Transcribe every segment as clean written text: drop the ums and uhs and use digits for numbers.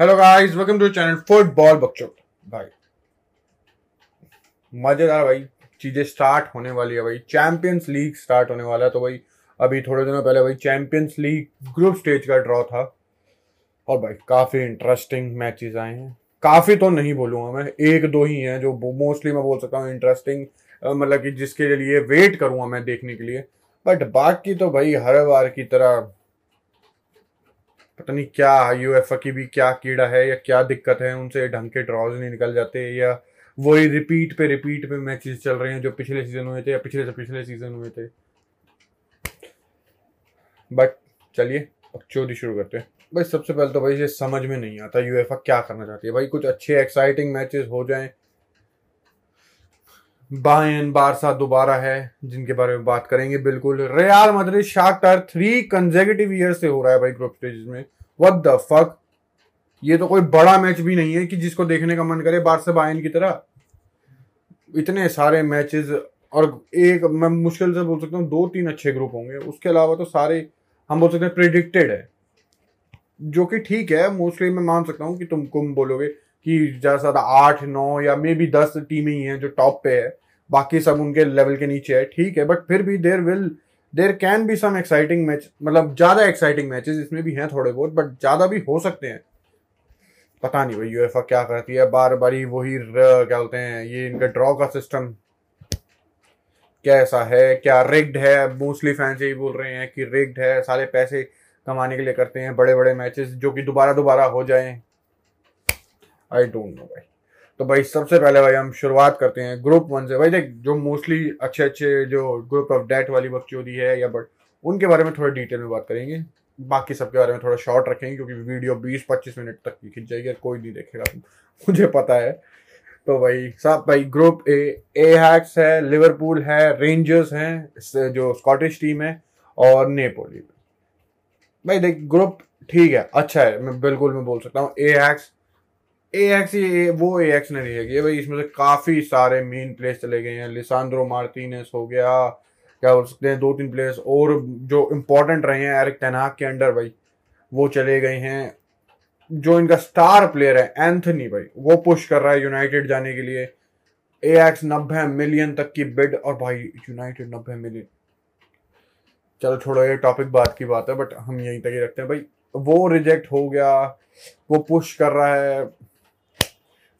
Hello guys, welcome to channel football बकचोद। भाई मजेदार भाई चीजें स्टार्ट होने वाली है भाई। चैंपियंस लीग स्टार्ट होने वाला है तो भाई अभी थोड़े दिनों पहले भाई चैंपियंस लीग ग्रुप स्टेज का ड्रॉ था और भाई काफी इंटरेस्टिंग मैचेस आए हैं। काफी तो नहीं बोलूंगा मैं, एक दो ही हैं जो मोस्टली मैं बोल सकता हूँ इंटरेस्टिंग, मतलब कि जिसके लिए वेट करूंगा मैं देखने के लिए। बट बाकी तो भाई हर बार की तरह पता नहीं क्या यूएफए की भी क्या कीड़ा है या क्या दिक्कत है, उनसे ढंग के ड्रॉज नहीं निकल जाते या वही रिपीट पे मैचेस चल रहे हैं जो पिछले सीजन हुए थे या पिछले से पिछले सीजन हुए थे। बट चलिए अब चोरी शुरू करते हैं भाई। सबसे पहले तो भाई ये समझ में नहीं आता यूएफए क्या करना चाहती है भाई। कुछ अच्छे एक्साइटिंग मैचेस हो जाए। बायर्न बारसा दोबारा है जिनके बारे में बात करेंगे बिल्कुल। Real Madrid Shakhtar 3 consecutive year से हो रहा है भाई ग्रुप स्टेज में। व्हाट द फक, ये तो कोई बड़ा मैच भी नहीं है कि जिसको देखने का मन करे बारसा बायर्न की तरह। इतने सारे मैचेस और एक मैं मुश्किल से बोल सकता हूँ 2-3 अच्छे ग्रुप होंगे, उसके अलावा तो सारे हम बोल सकते हैं प्रेडिक्टेड है, जो कि ठीक है। मोस्टली मैं मान सकता हूँ कि तुम बोलोगे कि ज़्यादा से ज़्यादा 8-9 या मे बी 10 टीमें ही हैं जो टॉप पे है, बाकी सब उनके लेवल के नीचे है, ठीक है। बट फिर भी there can be some exciting match, मतलब ज़्यादा एक्साइटिंग मैचेस इसमें भी हैं थोड़े बहुत, बट ज़्यादा भी हो सकते हैं। पता नहीं भाई यूएफए क्या करती है, बार बार ही वही क्या बोलते हैं, ये इनका ड्रॉ का सिस्टम कैसा है, क्या रिग्ड है। मोस्टली फैंस यही बोल रहे हैं कि रिग्ड है, सारे पैसे कमाने के लिए करते हैं बड़े बड़े मैचेस जो कि दोबारा हो जाएं। आई डोंट नो भाई। तो भाई सबसे पहले भाई हम शुरुआत करते हैं ग्रुप 1 से। भाई देख जो मोस्टली अच्छे जो ग्रुप ऑफ डेथ वाली बकचोदी है या बट उनके बारे में थोड़ा डिटेल में बात करेंगे। बाकी सबके बारे में थोड़ा शॉर्ट रखेंगे क्योंकि वीडियो 20-25 मिनट तक की खिंच जाएगी, कोई नहीं देखेगा, मुझे पता है। तो भाई साहब भाई ग्रुप ए हैक्स है, लिवरपूल है, रेंजर्स हैं जो स्कॉटिश टीम है और नेपोली। भाई देख ग्रुप ठीक है, अच्छा है, मैं बोल सकता हूँ। ए एक्स नहीं रहेगी भाई, इसमें से काफ़ी सारे मेन प्लेयर्स चले गए हैं। लिसांड्रो मार्टिनेस हो गया, क्या बोल सकते हैं 2-3 प्लेयर्स और जो इम्पोर्टेंट रहे हैं एरिक टेन हाग के अंडर भाई वो चले गए हैं। जो इनका स्टार प्लेयर है एंथनी भाई वो पुश कर रहा है यूनाइटेड जाने के लिए। ए एक्स 90 मिलियन तक की बिड और भाई यूनाइटेड 90 मिलियन, चलो छोड़ो ये टॉपिक बाद की बात है, बट हम यहीं तक ही रखते हैं भाई। वो रिजेक्ट हो गया, वो पुश कर रहा है।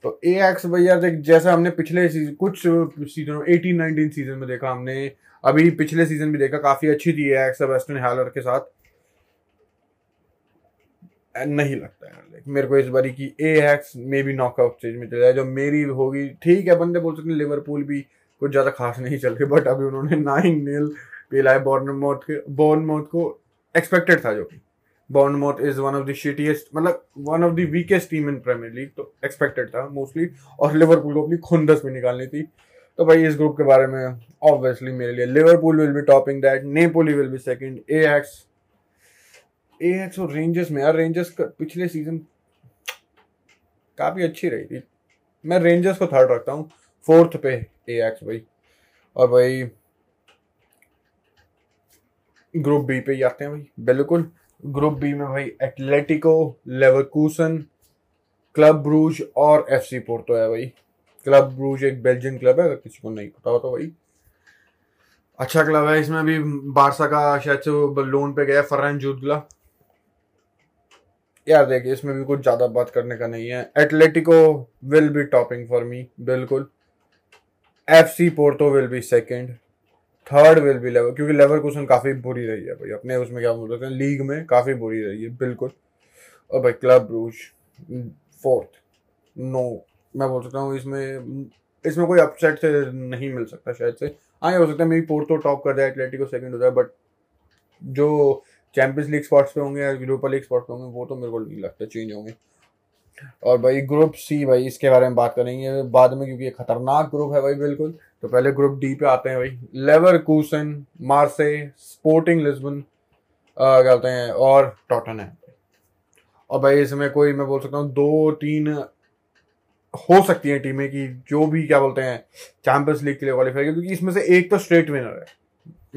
तो ए एक्स भैया देख जैसे हमने पिछले कुछ सीजन 18-19 सीजन में देखा, हमने अभी पिछले सीजन भी देखा, काफी अच्छी थी ए एक्स वेस्टर्न हालर के साथ। नहीं लगता है मेरे को इस बारी की ए एक्स मे भी नॉकआउट स्टेज में चले जाए, जो मेरी होगी ठीक है। बंदे बोल सकते हैं लिवरपूल भी कुछ ज्यादा खास नहीं चल रही, बट अभी उन्होंने 9-0 पिलाए बोर्नमोथ को, एक्सपेक्टेड था, जो कि Bournemouth is one of the shittiest, मतलब one of the weakest team in Premier League, तो एक्सपेक्टेड था मोस्टली। और लिवरपूल को अपनी खुंदस में निकालनी थी। तो भाई इस ग्रुप के बारे में ऑब्वियसली मेरे लिए Liverpool will be topping that, Napoli will be second, Ajax और रेंजर्स में। यार रेंजर्स पिछले सीजन काफ़ी अच्छी रही थी, मैं रेंजर्स को थर्ड रखता हूँ, फोर्थ पे ए एक्स भाई। और भाई ग्रुप बी पे ही आते हैं भाई बिल्कुल। ग्रुप बी में भाई एटलेटिको, लेवरकूसन, क्लब ब्रूज और एफसी पोर्टो है भाई। क्लब ब्रूज एक बेल्जियन क्लब है, अगर किसी को नहीं पता हो तो भाई अच्छा क्लब है। इसमें भी बारसा का शायद से लोन पे गया फरहान जुदला। यार देखिए इसमें भी कुछ ज्यादा बात करने का नहीं है। Atletico will be topping for me बिल्कुल, FC Porto will be second, third will be Lever, क्योंकि लेवरकूसन काफ़ी बुरी रही है भाई अपने उसमें क्या बोल रहे हैं लीग में, काफ़ी बुरी रही है बिल्कुल। और भाई क्लब ब्रूज फोर्थ, नो मैं बोल सकता हूँ इसमें कोई अपसेट से नहीं मिल सकता शायद से। हाँ ये हो सकता है मेरी पोर्टो टॉप कर जाए, एटलेटिको सेकंड हो जाए, बट जो चैंपियंस लीग स्पॉट्स पे होंगे या यूरोपा लीग स्पॉट्स पे होंगे वो तो मेरे को नहीं लगता चेंज होंगे। और भाई ग्रुप सी भाई इसके बारे में बात करेंगे बाद में क्योंकि ये खतरनाक ग्रुप है भाई बिल्कुल। तो पहले ग्रुप डी पे आते हैं भाई, लेवरकूसन, मार्से, स्पोर्टिंग लिस्बन क्या बोलते हैं और टॉटनहैम। और भाई इसमें कोई मैं बोल सकता हूँ 2-3 हो सकती हैं टीमें कि जो भी क्या बोलते हैं चैंपियंस लीग के लिए क्वालिफाई करें, क्योंकि इसमें से एक तो स्ट्रेट विनर है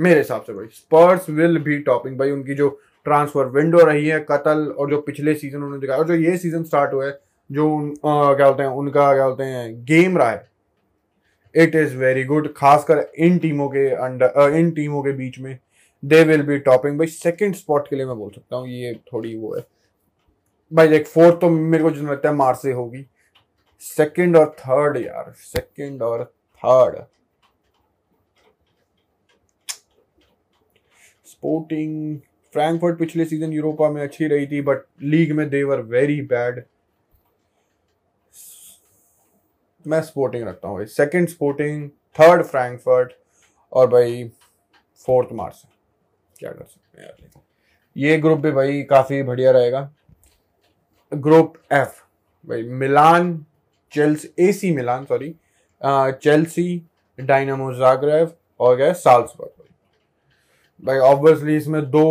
मेरे हिसाब से भाई। स्पर्स विल भी टॉपिंग भाई, उनकी जो ट्रांसफर विंडो रही है कतल, और जो पिछले सीजन उन्होंने दिखाया और जो ये सीजन स्टार्ट हुआ है जो क्या बोलते हैं उनका क्या बोलते हैं गेम रहा है, इट इज़ वेरी गुड, खासकर इन टीमों के बीच में दे विल बी टॉपिंग। भाई सेकंड स्पॉट के लिए मैं बोल सकता हूँ ये थोड़ी वो है भाई, एक फोर्थ तो मेरे को जितना लगता है मार्से होगी, सेकंड और थर्ड यार, सेकंड और थर्ड स्पोर्टिंग फ्रैंकफर्ट पिछले सीजन यूरोपा में अच्छी रही थी बट लीग में दे वर वेरी बैड, मैं स्पोर्टिंग रखता हूँ भाई, सेकंड स्पोर्टिंग, थर्ड फ्रैंकफर्ट और भाई फोर्थ मार्च। क्या कर सकते हैं यार, ये ग्रुप भी भाई काफ़ी बढ़िया रहेगा। ग्रुप एफ भाई Milan, Chelsea, AC Milan sorry, Chelsea, Dinamo Zagreb और क्या साल्सबर्ग। भाई ऑब्वियसली इसमें दो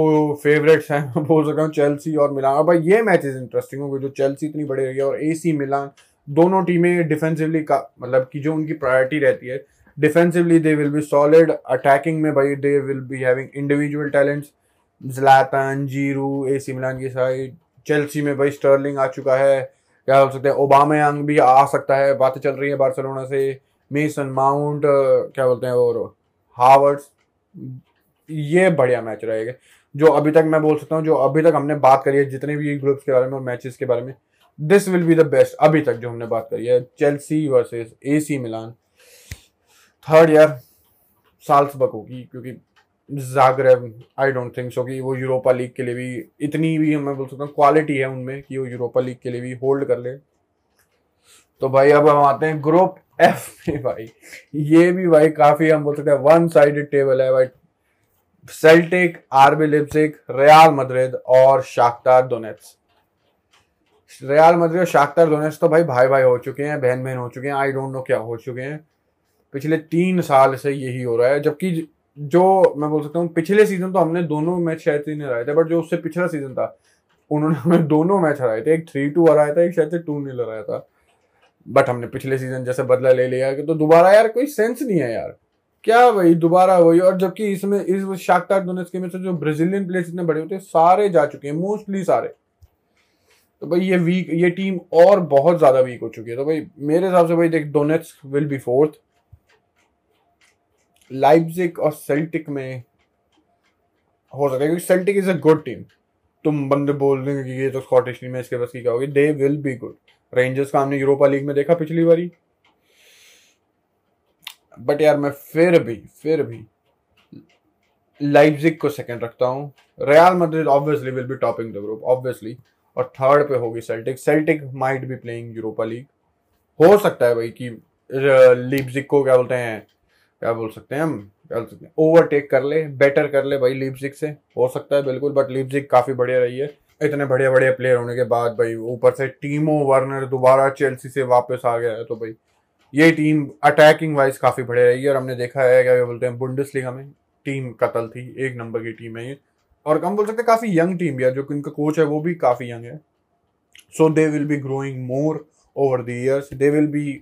फेवरेट्स हैं मैं बोल सकता हूँ, चेल्सी और मिलान। और भाई ये मैचेस इंटरेस्टिंग होंगे, जो चेल्सी इतनी बड़ी रही है और एसी मिलान, दोनों टीमें डिफेंसिवली का मतलब कि जो उनकी प्रायोरिटी रहती है defensively they will be solid, attacking में भाई they will be having individual talents, Zlatan, Giroud AC Milan की साइड, चेल्सी में भाई स्टर्लिंग आ चुका है, क्या बोल सकते हैं ओबामेयांग भी आ सकता है, बातें चल रही है बार्सिलोना से, मेसन माउंट क्या बोलते हैं और हावर्ड्स। ये बढ़िया मैच रहेगा जो अभी तक मैं बोल सकता हूँ, जो अभी तक हमने बात करी है जितने भी ग्रुप्स के बारे में और मैचेस के बारे में, this will be the best अभी तक जो हमने बात करी है, Chelsea versus AC Milan. Third यार साल्सबर्ग होगी, क्योंकि Zagreb I don't think so कि वो यूरोपा लीग के लिए भी इतनी भी मैं बोल सकता हूँ क्वालिटी है उनमें कि वो यूरोपा लीग के लिए भी होल्ड कर ले। तो भाई अब हम आते हैं ग्रुप एफ में, भाई ये भी भाई काफ़ी हम बोल सकते हैं वन साइडेड टेबल है भाई, Celtic, RB Leipzig, Real Madrid और शाख्तार दोनेत्स। रियाल मद्रिद और शाख्तार दोनेत्स तो भाई भाई भाई हो चुके हैं, बहन बहन हो चुके हैं, आई डोंट नो क्या हो चुके हैं, पिछले 3 साल से यही हो रहा है। जबकि जो मैं बोल सकता हूँ पिछले सीजन तो हमने दोनों मैच शायद से हराए थे, बट जो उससे पिछला सीजन था उन्होंने हमें दोनों मैच हराए थे, एक 3-2 हराया था, एक शायद से 2-0 हराया था, बट हमने पिछले सीजन जैसे बदला ले लिया कि तो दोबारा यार कोई सेंस नहीं है यार, क्या भाई दोबारा वही। और जबकि इसमें इस शाख्तार दोनेत्स के में से जो ब्राजीलियन प्लेयर्स इतने बड़े होते हैं सारे जा चुके हैं, मोस्टली सारे। तो भाई ये वीक, ये टीम और बहुत ज़्यादा वीक हो चुकी है। तो भाई मेरे हिसाब से भाई देख Donetsk will be fourth, Leipzig और सेल्टिक में हो सकता है क्योंकि Celtic is a good team, तुम बंदे बोल देंगे कि ये तो स्कॉटिश टीम है इसके बस की क्या होगी, they will be good. Rangers का हमने यूरोपा लीग में देखा पिछली बारी, बट यार मैं फिर भी लाइप्ज़िग को सेकंड रखता हूँ। Real Madrid obviously will be topping the group obviously, और थर्ड पे होगी Celtic. Celtic might be playing Europa League, हो सकता है भाई कि लाइप्ज़िग को क्या बोल सकते हैं हम ओवरटेक कर ले, बेटर कर ले भाई लाइप्ज़िग से, हो सकता है बिल्कुल। बट लाइप्ज़िग काफ़ी बढ़िया रही है इतने बड़े बड़े प्लेयर होने के बाद, भाई ऊपर से टीमो वर्नर दोबारा चेल्सी से वापस आ गया है, तो भाई ये टीम अटैकिंग वाइज काफ़ी बढ़िया रही है। और हमने देखा है क्या बोलते हैं बुंडसलीगा में टीम कतल थी, 1 नंबर की टीम है ये, और हम बोल सकते हैं काफ़ी यंग टीम भी है, जो कि उनका कोच है वो भी काफ़ी यंग है। So they will be growing more over the years, they will be,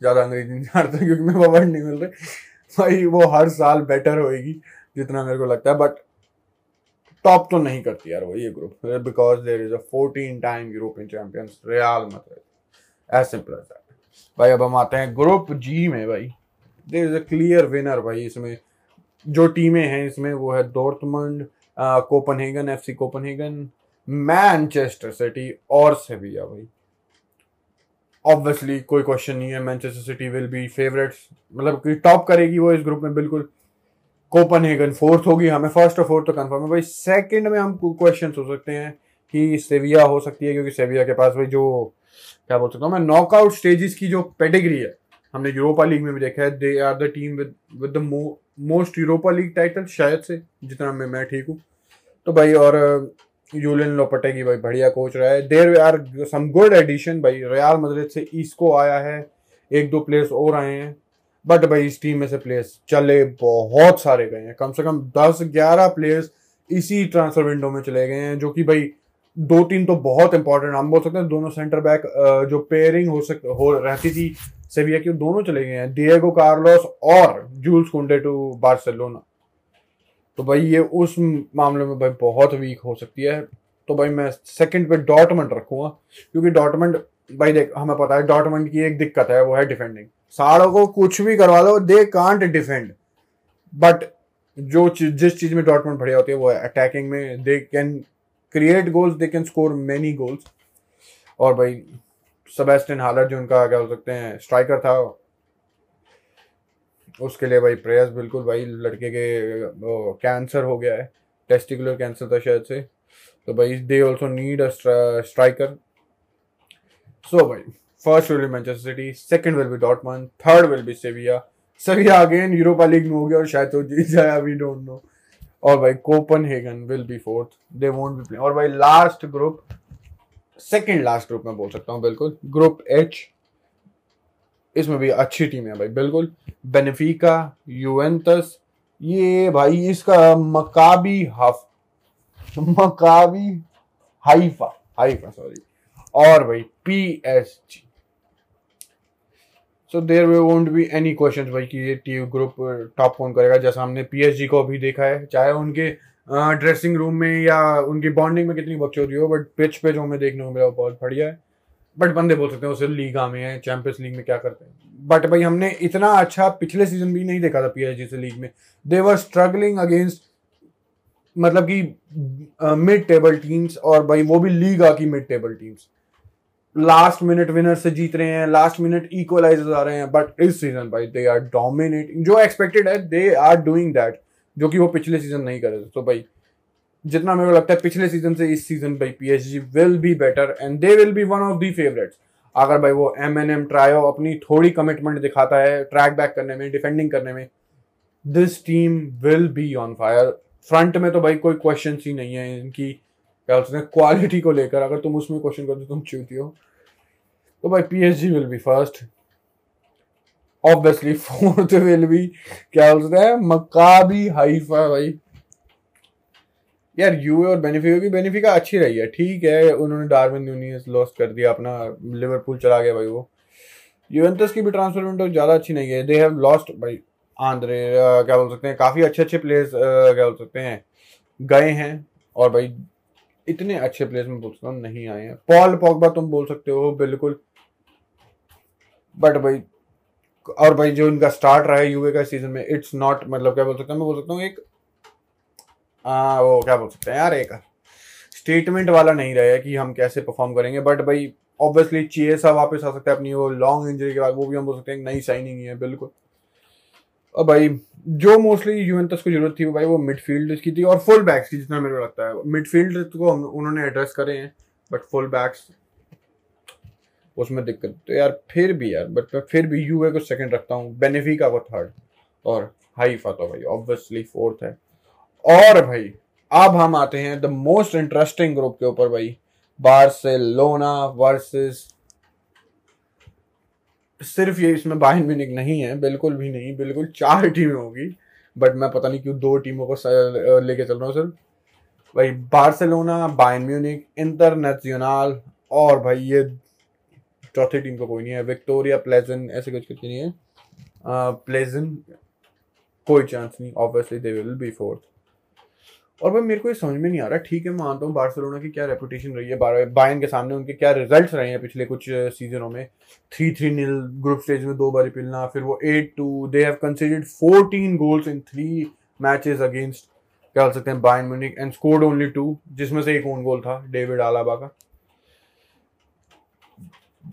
ज़्यादा अंग्रेजी नहीं जानता क्योंकि मेरे को वर्ड नहीं मिल रहे भाई, वो हर साल बेटर होएगी जितना मेरे को लगता है, बट टॉप तो नहीं करती यार वो ये group, because there is a 14 time European champions Real Madrid, as simple as that. भाई अब हम आते हैं ग्रुप जी में, भाई there is a clear winner. भाई इसमें जो टीमें हैं इसमें वो है Dortmund, Copenhagen, FC Copenhagen, Manchester City और सेविया। भाई ऑब्वियसली कोई क्वेश्चन नहीं है, Manchester City will be favourites, मतलब कि टॉप करेगी वो इस ग्रुप में बिल्कुल। कोपेनहेगन फोर्थ होगी, हमें फर्स्ट और फोर्थ तो कंफर्म है भाई। सेकंड में हम क्वेश्चन हो सकते हैं कि सेविया हो सकती है, क्योंकि सेविया के पास भाई जो क्या बोल सकता हूँ मैं नॉकआउट स्टेजेस की जो पेडिग्री है, हमने यूरोपा लीग में भी देखा है, they are the team with the most Europa League title शायद से, जितना मैं ठीक हूँ। तो भाई और यूलियन लोपेटेगी भाई बढ़िया कोच रहा है, there are some good addition. भाई रियाल मद्रिद से इसको आया है, 1-2 प्लेयर्स और आए हैं, बट भाई इस टीम में से प्लेयर्स चले बहुत सारे गए हैं, कम से कम 10-11 प्लेयर्स इसी ट्रांसफर विंडो में चले गए हैं, जो कि भाई 2-3 तो बहुत इंपॉर्टेंट हम बोल सकते हैं, दोनों सेंटर बैक जो पेयरिंग रहती थी सेविया की दोनों चले गए हैं, डिएगो कार्लोस और जूल्स कुंडे टू बार्सिलोना। तो भाई ये उस मामले में भाई बहुत वीक हो सकती है। तो भाई मैं सेकंड पे डॉटमंड रखूंगा, क्योंकि डॉटमंड भाई देख हमें पता है डॉटमंड की एक दिक्कत है, वो है डिफेंडिंग। सालों को कुछ भी करवा दो, दे कांट डिफेंड, बट जो जिस चीज में डॉटमंड बढ़िया होती है वो है अटैकिंग में। They can create goals, they can score many goals. और भाई सेबेस्टियन हालर जो उनका क्या हो सकते हैं स्ट्राइकर था, उसके लिए भाई प्रेयर्स। बिल्कुल भाई लड़के के कैंसर हो गया है, टेस्टिकुलर कैंसर था शायद से, तो भाई they also need a striker. So भाई first will be Manchester City, second will be Dortmund, third will be Sevilla. Sevilla again Europa League में हो गया और शायद तो जीत जाए, वी डोंट नो। और भाई Copenhagen will be fourth, they won't be playing. और भाई last group, second last group मैं बोल सकता हूँ, बिल्कुल ग्रुप एच, इसमें भी अच्छी टीम है भाई बिल्कुल। बेनिफिका, यूवेंटस, ये भाई इसका मकाबी हाइफा सॉरी, और भाई PSG. So there won't be any questions भाई कि ये टीम ग्रुप टॉप कौन करेगा, जैसा हमने पीएसजी को भी देखा है। चाहे उनके ड्रेसिंग रूम में या उनकी बॉन्डिंग में कितनी बकचोदी हो, बट पिच पे जो हमें देखने को मिला वो बहुत बढ़िया है। बट बंदे बोल सकते हैं उसे लीगा में है, चैंपियंस लीग में क्या करते हैं, बट भाई हमने इतना अच्छा पिछले सीजन भी नहीं देखा था पीएसजी से लीग में। दे वर स्ट्रगलिंग अगेंस्ट मतलब कि मिड टेबल टीम्स, और भाई वो भी लीगा की mid table teams. Last minute winner से जीत रहे हैं, लास्ट मिनट इक्वलाइजर्स आ रहे हैं, बट इस सीजन भाई दे आर डोमिनेटिंग। जो एक्सपेक्टेड है दे आर डूइंग दैट, जो कि वो पिछले सीजन नहीं कर रहे। तो भाई जितना मेरे को लगता है पिछले सीजन से इस सीजन भाई PSG will be better and they will be one of the favourites. अगर भाई वो एमएनएम ट्रायो अपनी थोड़ी कमिटमेंट दिखाता है ट्रैक बैक करने में, डिफेंडिंग करने में, this team will be on fire. Front में तो भाई कोई क्वेश्चन ही नहीं है इनकी क्या बोलते हैं क्वालिटी को लेकर। अगर तुम उसमें क्वेश्चन कर दो तुम चूती हो। तो भाई PSG will be first, obviously fourth will be क्या बोलते हैं मकाबी हाइफा। भाई यार यूए और बेनिफिका की, बेनिफिका अच्छी रही है ठीक है, उन्होंने डार्विन न्यूनेस लॉस्ट कर दिया अपना, लिवरपूल चला गया भाई वो। यूवेंटस की भी ट्रांसफर विंडो ज़्यादा अच्छी नहीं है, दे हैव लॉस्ट भाई आंद्रे क्या बोल सकते हैं, काफ़ी अच्छे अच्छे प्लेयर्स क्या बोल सकते हैं गए हैं, और भाई इतने अच्छे प्लेयर्स में बोल सकता हूँ नहीं आए हैं। पॉल पॉगबा तुम बोल सकते हो बिल्कुल, बट भाई और भाई जो इनका स्टार्ट रहा है यूए का सीजन में, इट्स नॉट मतलब क्या बोल सकता हूँ मैं, बोल सकता हूँ एक वो क्या बोल सकते हैं यार एक स्टेटमेंट वाला नहीं रहा है कि हम कैसे परफॉर्म करेंगे। बट भाई ऑब्वियसली चेसा वापस आ सकता है अपनी वो लॉन्ग इंजरी के बाद, वो भी हम बोल सकते हैं नई साइनिंग है बिल्कुल। और भाई जो मोस्टली यूवेंटस को जरूरत थी भाई वो मिडफील्ड की थी और फुल बैक्स की, जितना मेरे को लगता है मिडफील्ड को उन्होंने एड्रेस करे हैं, बट फुल बैक्स उसमें दिक्कत। तो यार फिर भी बट मैं फिर भी यूए को सेकेंड रखता हूँ, बेनिफिका को थर्ड और हाइफा तो भाई ऑब्वियसली फोर्थ है। और भाई अब हम आते हैं द मोस्ट इंटरेस्टिंग ग्रुप के ऊपर भाई, बार्सिलोना वर्सेस सिर्फ ये इसमें बायर्न म्यूनिख नहीं है, बिल्कुल भी नहीं, बिल्कुल चार टीमें होगी, बट मैं पता नहीं क्यों दो टीमों को लेके चल रहा हूँ सिर्फ। भाई बार्सिलोना, बायर्न म्यूनिख, इंटरनेशनल, और भाई ये चौथी टीम को कोई नहीं है, विक्टोरिया प्लेजन ऐसे कुछ कुछ नहीं है, प्लेजन कोई चांस नहीं, obviously they will be fourth. और भाई मेरे को ये समझ में नहीं आ रहा, ठीक है मानता हूँ बार्सिलोना की क्या रेपुटेशन रही है, बायर्न के सामने उनके क्या रिजल्ट्स रहे हैं पिछले कुछ सीजनों में, 3-3 ग्रुप स्टेज में 2 बार पिलना, फिर वो 8-2, they have conceded 14 goals in 3 matches against क्या बोल सकते हैं Bayern Munich and scored only 2, जिसमें से एक ओन गोल था डेविड आलाबा का।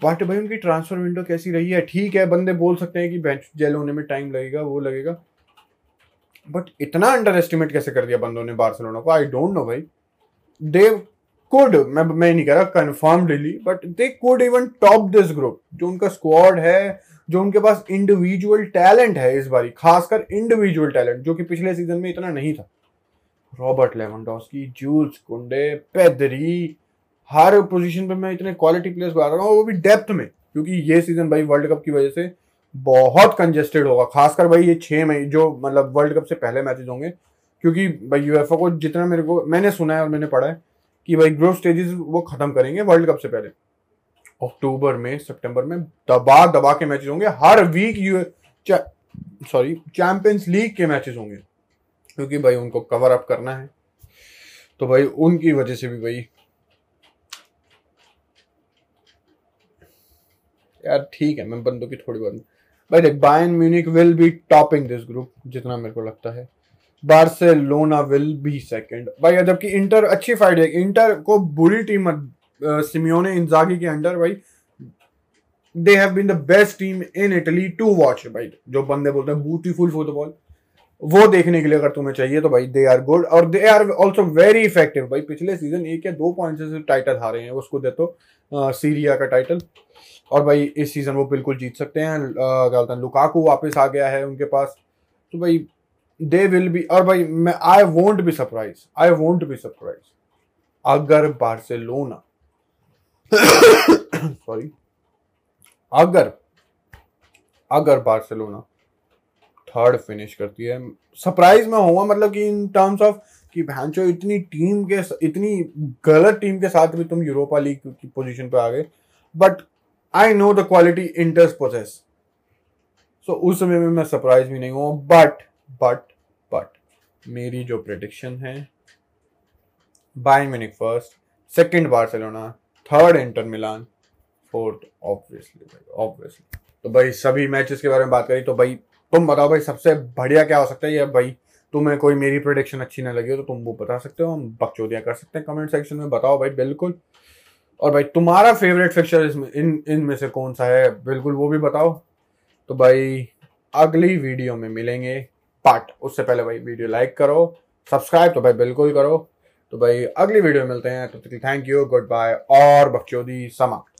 बट भाई उनकी ट्रांसफर विंडो कैसी रही है, ठीक है बंदे बोल सकते हैं कि बेंच जेल होने में टाइम लगेगा वो लगेगा, बट इतना अंडर एस्टिमेट कैसे कर दिया बंदों ने बार्सिलोना को, आई डोंट नो भाई। दे कुड, मैं नहीं कह रहा confirmedly, but they could even top this group. जो उनका स्क्वाड है, जो उनके पास इंडिविजुअल टैलेंट है इस बारी, खासकर इंडिविजुअल टैलेंट जो कि पिछले सीजन में इतना नहीं था। रॉबर्ट लेवांडोव्स्की, जूल्स कुंडे, पेदरी, हर पोजीशन पे मैं इतने क्वालिटी प्लेयर्स बता रहा हूँ, वो भी डेप्थ में, क्योंकि ये सीजन भाई वर्ल्ड कप की वजह से बहुत कंजेस्टेड होगा, खासकर भाई ये 6 मई जो मतलब वर्ल्ड कप से पहले मैचेज होंगे, क्योंकि भाई यूएफए को जितना मेरे को मैंने सुना है और मैंने पढ़ा है कि भाई ग्रुप स्टेजेस वो खत्म करेंगे वर्ल्ड कप से पहले। अक्टूबर में, सितंबर में दबा के मैचेज होंगे, हर वीक चैंपियंस लीग के मैचेज होंगे, क्योंकि भाई उनको कवर अप करना है, तो भाई उनकी वजह से भी भाई यार ठीक है मैं बंदों की थोड़ी बात। भाई देख Bayern Munich will be topping this group जितना मेरे को लगता है, बार्सिलोना विल बी सेकंड भाई, जबकि इंटर अच्छी फाइट है, इंटर को बुरी टीम सिमियोने इंजागी के अंडर भाई they have been the best team in Italy to watch भाई, जो बंदे बोलते हैं ब्यूटीफुल फुटबॉल वो देखने के लिए अगर तुम्हें चाहिए तो भाई दे आर गुड और they are also very effective भाई। पिछले सीजन 1 या 2 पॉइंट से टाइटल हारे हैं, उसको दे तो सीरिया का टाइटल, और भाई इस सीजन वो बिल्कुल जीत सकते हैं। क्या बोलते हैं लुकाकू वापस आ गया है उनके पास, तो भाई दे विल बी, और भाई मैं आई वोंट बी सरप्राइज अगर बार्सिलोना सॉरी अगर बार्सिलोना थर्ड फिनिश करती है, सरप्राइज में होगा, मतलब कि इन टर्म्स ऑफ कि भैंचो इतनी गलत टीम के साथ भी तुम यूरोपा लीग की पोजीशन पे आ गए, but I know the quality Inter's possess, so उस समय में मैं सरप्राइज भी नहीं हुआ। बट मेरी जो प्रेडिक्शन है, Bayern Munich first, second Barcelona, third Inter Milan, fourth obviously. तो भाई सभी मैचेस के बारे में बात करी, तो भाई तुम बताओ भाई सबसे बढ़िया क्या हो सकता है, या भाई तुम्हें कोई मेरी प्रेडिक्शन अच्छी ना लगी हो तो तुम वो बता सकते हो, हम बकचोदियाँ कर सकते हैं कमेंट सेक्शन में, बताओ भाई बिल्कुल। और भाई तुम्हारा फेवरेट फिक्चर इनमें से कौन सा है, बिल्कुल वो भी बताओ। तो भाई अगली वीडियो में मिलेंगे पार्ट, उससे पहले भाई वीडियो लाइक करो, सब्सक्राइब तो भाई बिल्कुल करो। तो भाई अगली वीडियो में मिलते हैं, तो थैंक यू, गुड बाय और बकचोदी समाप्त।